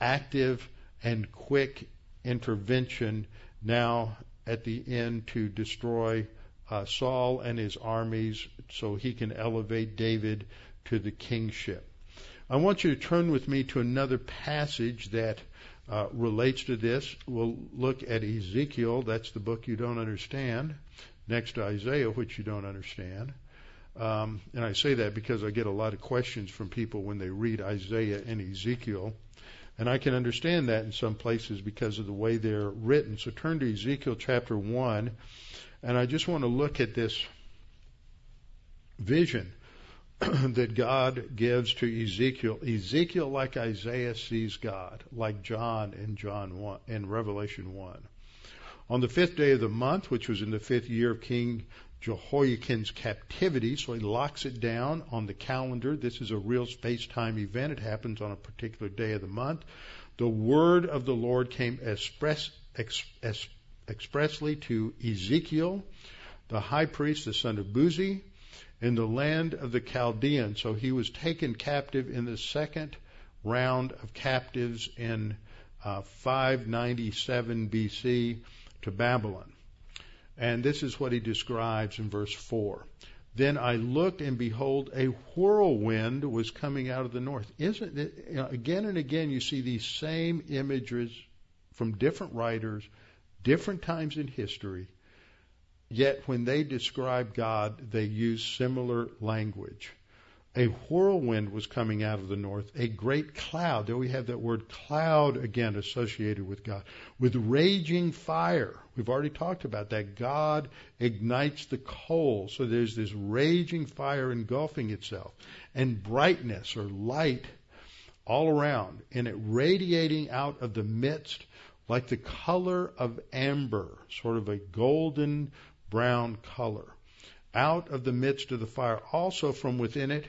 active and quick intervention now at the end to destroy Saul and his armies so he can elevate David to the kingship. I want you to turn with me to another passage that relates to this. We'll look at Ezekiel. That's the book you don't understand. Next to Isaiah, which you don't understand. And I say that because I get a lot of questions from people when they read Isaiah and Ezekiel. And I can understand that in some places because of the way they're written. So turn to Ezekiel chapter 1. And I just want to look at this vision that God gives to Ezekiel. Ezekiel, like Isaiah, sees God, like John in Revelation 1. On the 5th day of the month, which was in the 5th year of King Jehoiakim's captivity, so he locks it down on the calendar. This is a real space-time event. It happens on a particular day of the month. The word of the Lord came expressly to Ezekiel, the high priest, the son of Buzi, in the land of the Chaldeans. So he was taken captive in the second round of captives in 597 BC to Babylon. And this is what he describes in verse 4. Then I looked, and behold, a whirlwind was coming out of the north. Isn't it, again and again you see these same images from different writers, different times in history, yet when they describe God, they use similar language. a whirlwind was coming out of the north, a great cloud. There we have that word cloud again associated with God. With raging fire. We've already talked about that. God ignites the coal. So there's this raging fire engulfing itself. And brightness or light all around. And it radiating out of the midst like the color of amber. Sort of a golden brown color. Out of the midst of the fire. Also from within it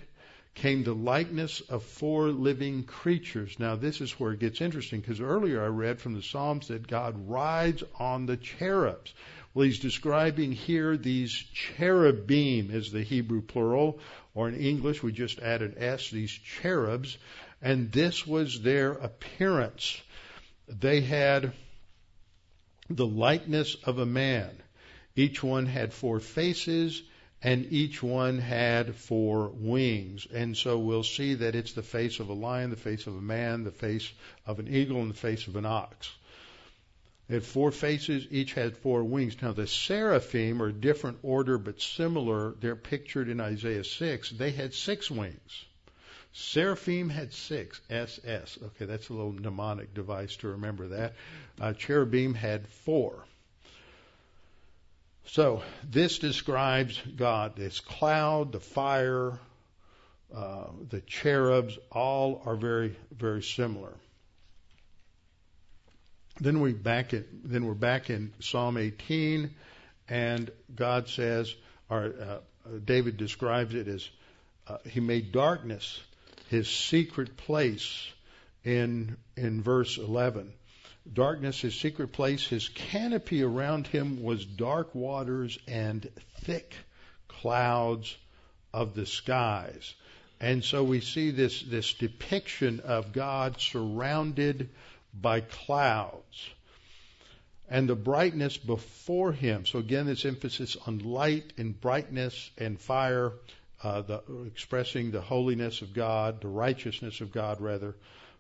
came the likeness of four living creatures. Now this is where it gets interesting, because earlier I read from the Psalms that God rides on the cherubs. Well, he's describing here these cherubim as the Hebrew plural, or in English we just added S, these cherubs, and this was their appearance. They had the likeness of a man. Each one had four faces, and each one had four wings. And so we'll see that it's the face of a lion, the face of a man, the face of an eagle, and the face of an ox. They had four faces, each had four wings. Now the seraphim are a different order but similar. They're pictured in Isaiah 6. They had six wings. Seraphim had six, S-S. Okay, that's a little mnemonic device to remember that. Cherubim had four. So this describes God, this cloud, the fire, the cherubs, all are very, very similar. Then we're back in Psalm 18, and God says, David describes it as he made darkness his secret place in verse 11. Darkness, his secret place, his canopy around him was dark waters and thick clouds of the skies. And so we see this depiction of God surrounded by clouds and the brightness before him. So again, this emphasis on light and brightness and fire, expressing the holiness of God, the righteousness of God, rather.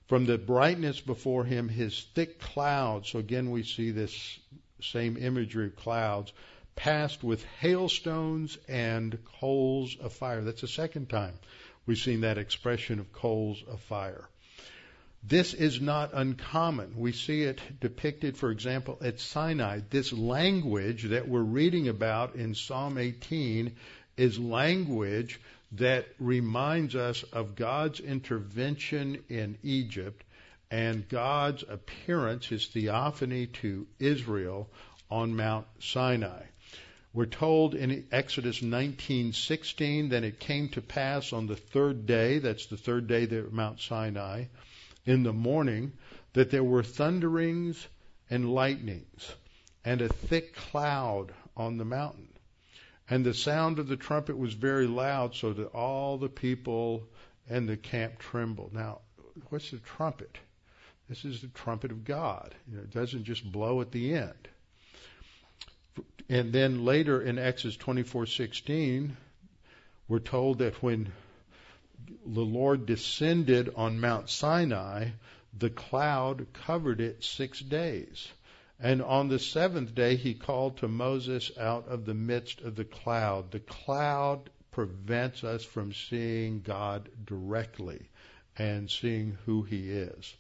From the brightness before him, his thick clouds, so again we see this same imagery of clouds, passed with hailstones and coals of fire. That's the second time we've seen that expression of coals of fire. This is not uncommon. We see it depicted, for example, at Sinai. This language that we're reading about in Psalm 18 is language that reminds us of God's intervention in Egypt and God's appearance, his theophany to Israel on Mount Sinai. We're told in Exodus 19:16 that it came to pass on the third day, that's the third day there at Mount Sinai, in the morning, that there were thunderings and lightnings and a thick cloud on the mountain. And the sound of the trumpet was very loud, so that all the people and the camp trembled. Now, what's the trumpet? This is the trumpet of God. It doesn't just blow at the end. And then later in Exodus 24:16, we're told that when the Lord descended on Mount Sinai, the cloud covered it 6 days. And on the seventh day, he called to Moses out of the midst of the cloud. The cloud prevents us from seeing God directly and seeing who he is.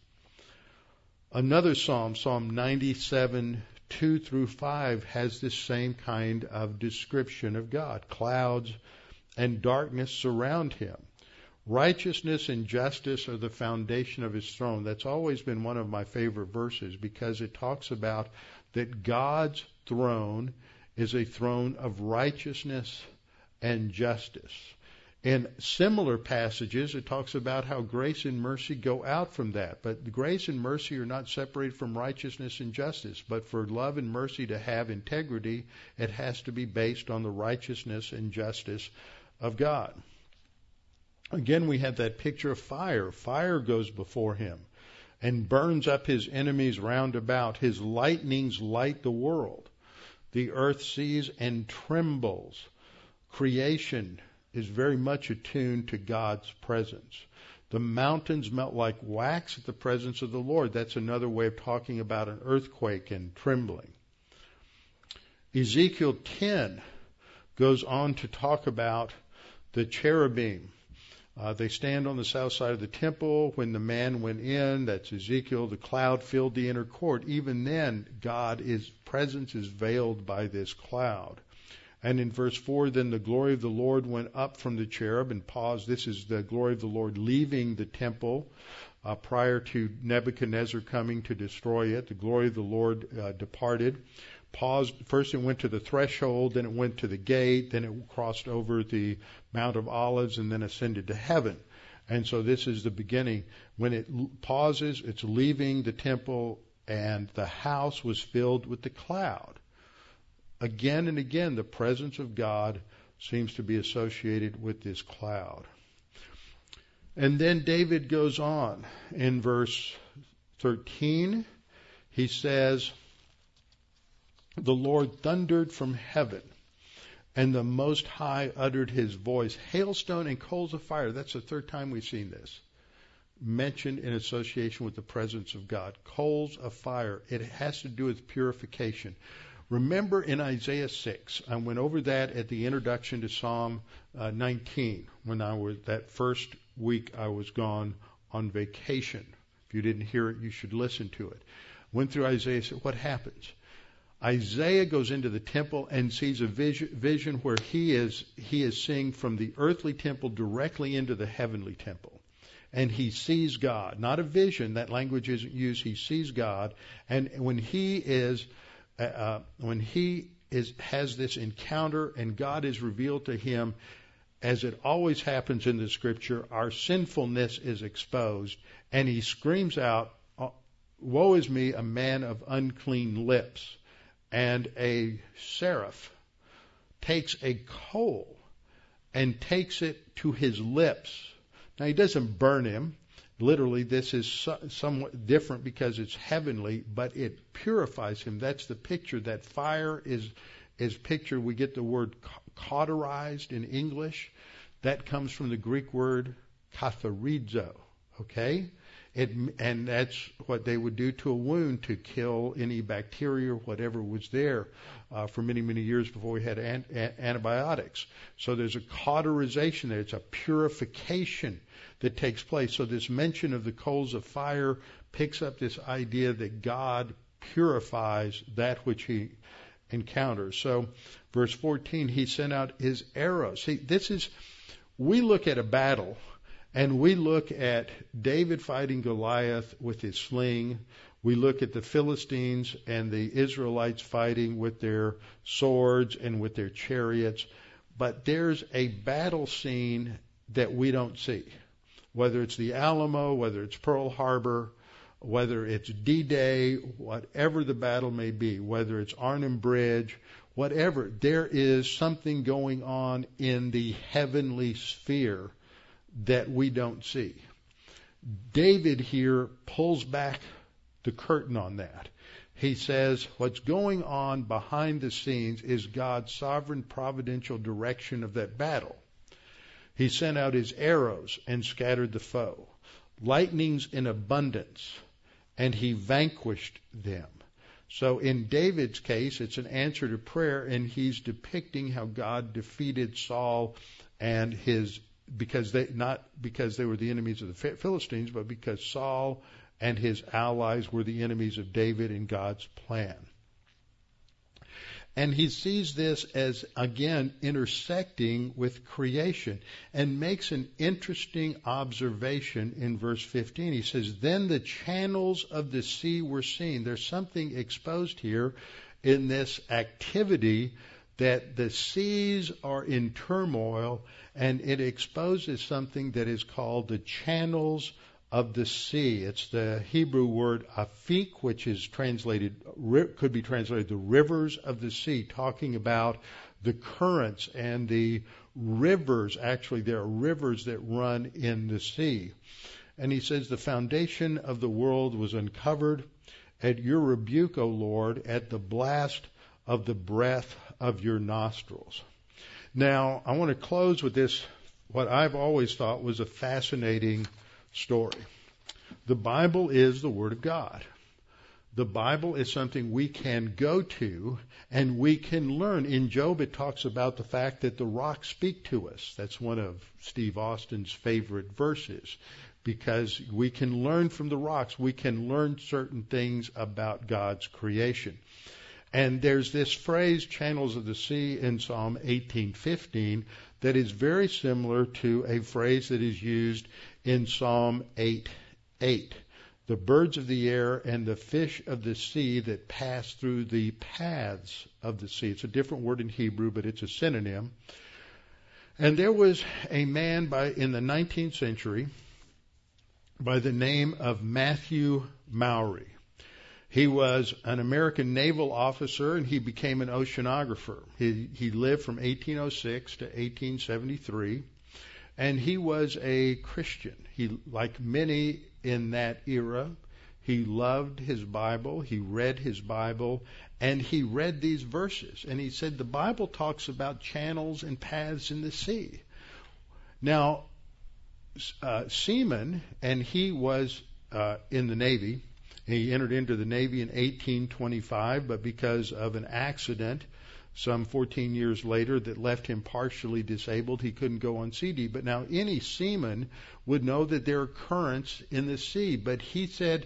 Another psalm, Psalm 97:2-5, has this same kind of description of God. Clouds and darkness surround him. Righteousness and justice are the foundation of his throne. That's always been one of my favorite verses, because it talks about that God's throne is a throne of righteousness and justice. In similar passages, it talks about how grace and mercy go out from that. But grace and mercy are not separated from righteousness and justice. But for love and mercy to have integrity, it has to be based on the righteousness and justice of God. Again, we have that picture of fire. Fire goes before him and burns up his enemies round about. His lightnings light the world. The earth sees and trembles. Creation is very much attuned to God's presence. The mountains melt like wax at the presence of the Lord. That's another way of talking about an earthquake and trembling. Ezekiel 10 goes on to talk about the cherubim. They stand on the south side of the temple. When the man went in, that's Ezekiel, the cloud filled the inner court. Even then, God's presence is veiled by this cloud. And in verse 4, then the glory of the Lord went up from the cherub, and pause. This is the glory of the Lord leaving the temple prior to Nebuchadnezzar coming to destroy it. The glory of the Lord departed. Paused. First it went to the threshold, then it went to the gate, then it crossed over the Mount of Olives, and then ascended to heaven. And so this is the beginning. When it pauses, it's leaving the temple, and the house was filled with the cloud. Again and again, the presence of God seems to be associated with this cloud. And then David goes on in verse 13. He says, the Lord thundered from heaven, and the Most High uttered his voice, hailstone and coals of fire. That's the third time we've seen this mentioned in association with the presence of God. Coals of fire. It has to do with purification. Remember in Isaiah 6, I went over that at the introduction to Psalm 19 when I was that first week I was gone on vacation. If you didn't hear it, you should listen to it. Went through Isaiah, said, what happens? Isaiah goes into the temple and sees a vision where he is seeing from the earthly temple directly into the heavenly temple. And he sees God. Not a vision. That language isn't used. He sees God. And when he has this encounter and God is revealed to him, as it always happens in the scripture, our sinfulness is exposed, and he screams out, woe is me, a man of unclean lips. And a seraph takes a coal and takes it to his lips. Now, he doesn't burn him. Literally, this is somewhat different because it's heavenly, but it purifies him. That's the picture. That fire is pictured. We get the word cauterized in English. That comes from the Greek word katharizo, okay? And that's what they would do to a wound to kill any bacteria or whatever was there for many, many years before we had antibiotics. So there's a cauterization there. It's a purification that takes place. So this mention of the coals of fire picks up this idea that God purifies that which he encounters. So verse 14, he sent out his arrows. See, we look at a battle, and we look at David fighting Goliath with his sling. We look at the Philistines and the Israelites fighting with their swords and with their chariots. But there's a battle scene that we don't see, whether it's the Alamo, whether it's Pearl Harbor, whether it's D-Day, whatever the battle may be, whether it's Arnhem Bridge, whatever. There is something going on in the heavenly sphere that we don't see. David here pulls back the curtain on that. He says what's going on behind the scenes is God's sovereign providential direction of that battle. He sent out his arrows and scattered the foe, lightnings in abundance, and he vanquished them. So in David's case, it's an answer to prayer, and he's depicting how God defeated Saul and his because they were the enemies of the Philistines, but because Saul and his allies were the enemies of David in God's plan. And he sees this as, again, intersecting with creation and makes an interesting observation in verse 15. He says, then the channels of the sea were seen. There's something exposed here in this activity that the seas are in turmoil, and it exposes something that is called the channels of the sea. It's the Hebrew word afik, which is could be translated the rivers of the sea, talking about the currents and the rivers. Actually, there are rivers that run in the sea. And he says, the foundation of the world was uncovered at your rebuke, O Lord, at the blast of the breath of your nostrils. Now, I want to close with this, what I've always thought was a fascinating story. The Bible is the Word of God. The Bible is something we can go to and we can learn. In Job, it talks about the fact that the rocks speak to us. That's one of Steve Austin's favorite verses, because we can learn from the rocks. We can learn certain things about God's creation. And there's this phrase, channels of the sea, in Psalm 18:15 that is very similar to a phrase that is used in Psalm 8:8. The birds of the air and the fish of the sea that pass through the paths of the sea. It's a different word in Hebrew, but it's a synonym. And there was a man in the 19th century by the name of Matthew Maury. He was an American naval officer, and he became an oceanographer. He lived from 1806 to 1873, and he was a Christian. He, like many in that era, he loved his Bible, he read his Bible, and he read these verses. And he said, the Bible talks about channels and paths in the sea. Now, seaman, and he was in the Navy. He entered into the Navy in 1825, but because of an accident some 14 years later that left him partially disabled, he couldn't go on sea duty. But now any seaman would know that there are currents in the sea. But he said,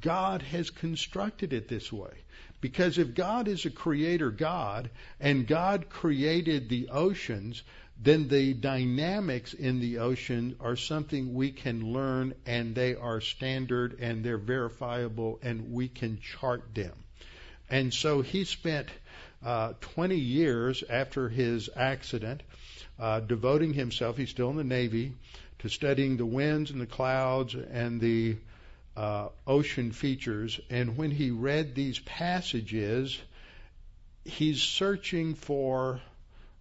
God has constructed it this way. Because if God is a creator God, and God created the oceans, then the dynamics in the ocean are something we can learn, and they are standard, and they're verifiable, and we can chart them. And so he spent 20 years after his accident devoting himself, he's still in the Navy, to studying the winds and the clouds and the ocean features. And when he read these passages, he's searching for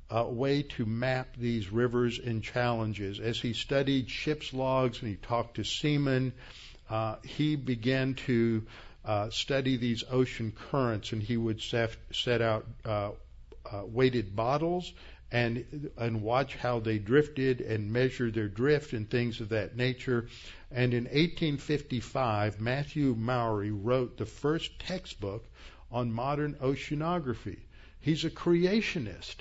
a way to map these rivers and challenges. As he studied ship's logs and he talked to seamen, he began to study these ocean currents, and he would set out weighted bottles and watch how they drifted and measure their drift and things of that nature. And in 1855, Matthew Maury wrote the first textbook on modern oceanography. He's a creationist.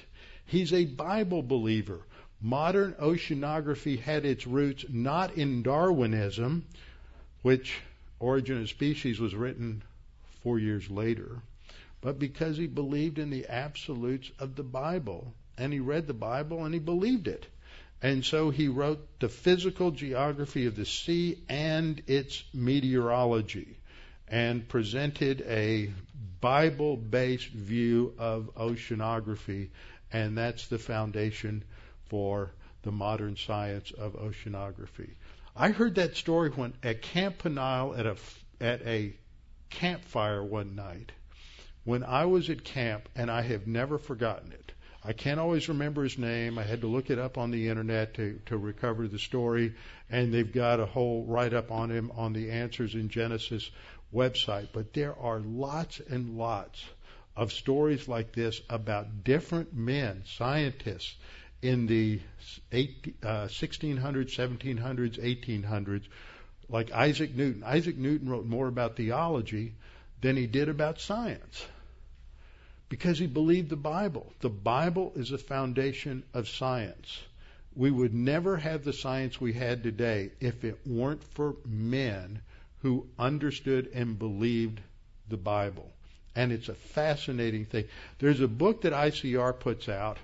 He's a Bible believer. Modern oceanography had its roots not in Darwinism, which Origin of Species was written 4 years later, but because he believed in the absolutes of the Bible, and he read the Bible and he believed it. And so he wrote The Physical Geography of the Sea and Its Meteorology, and presented a Bible-based view of oceanography. And that's the foundation for the modern science of oceanography. I heard that story when at Camp Penile at a campfire one night when I was at camp, and I have never forgotten it. I can't always remember his name. I had to look it up on the internet to recover the story, and they've got a whole write-up on him on the Answers in Genesis website. But there are lots and lots of stories like this about different men, scientists, in the 1600s, 1700s, 1800s, like Isaac Newton. Isaac Newton wrote more about theology than he did about science because he believed the Bible. The Bible is the foundation of science. We would never have the science we had today if it weren't for men who understood and believed the Bible. And it's a fascinating thing. There's a book that ICR puts out.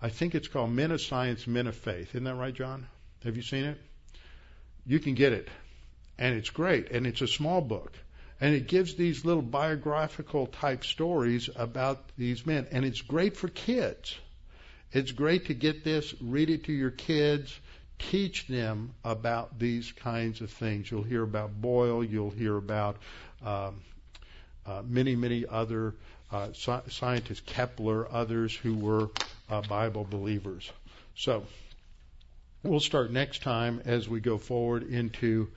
I think it's called Men of Science, Men of Faith. Isn't that right, John? Have you seen it? You can get it. And it's great. And it's a small book. And it gives these little biographical type stories about these men. And it's great for kids. It's great to get this, read it to your kids, teach them about these kinds of things. You'll hear about Boyle. You'll hear about many other scientists, Kepler, others who were Bible believers. So we'll start next time as we go forward into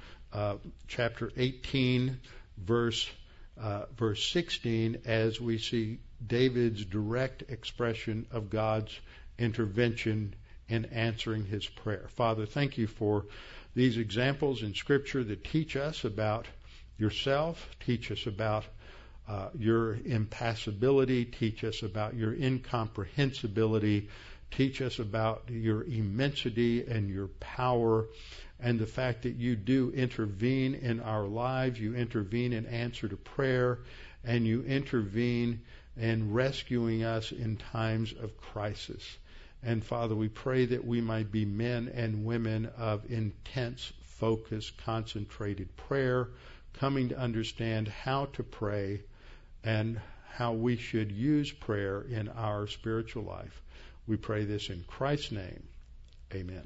chapter 18, verse 16, as we see David's direct expression of God's intervention in answering his prayer. Father, thank you for these examples in Scripture that teach us about yourself, teach us about Your impassibility, teach us about your incomprehensibility, teach us about your immensity and your power and the fact that you do intervene in our lives, you intervene in answer to prayer, and you intervene in rescuing us in times of crisis. And Father, we pray that we might be men and women of intense focus, concentrated prayer, coming to understand how to pray and how we should use prayer in our spiritual life. We pray this in Christ's name. Amen.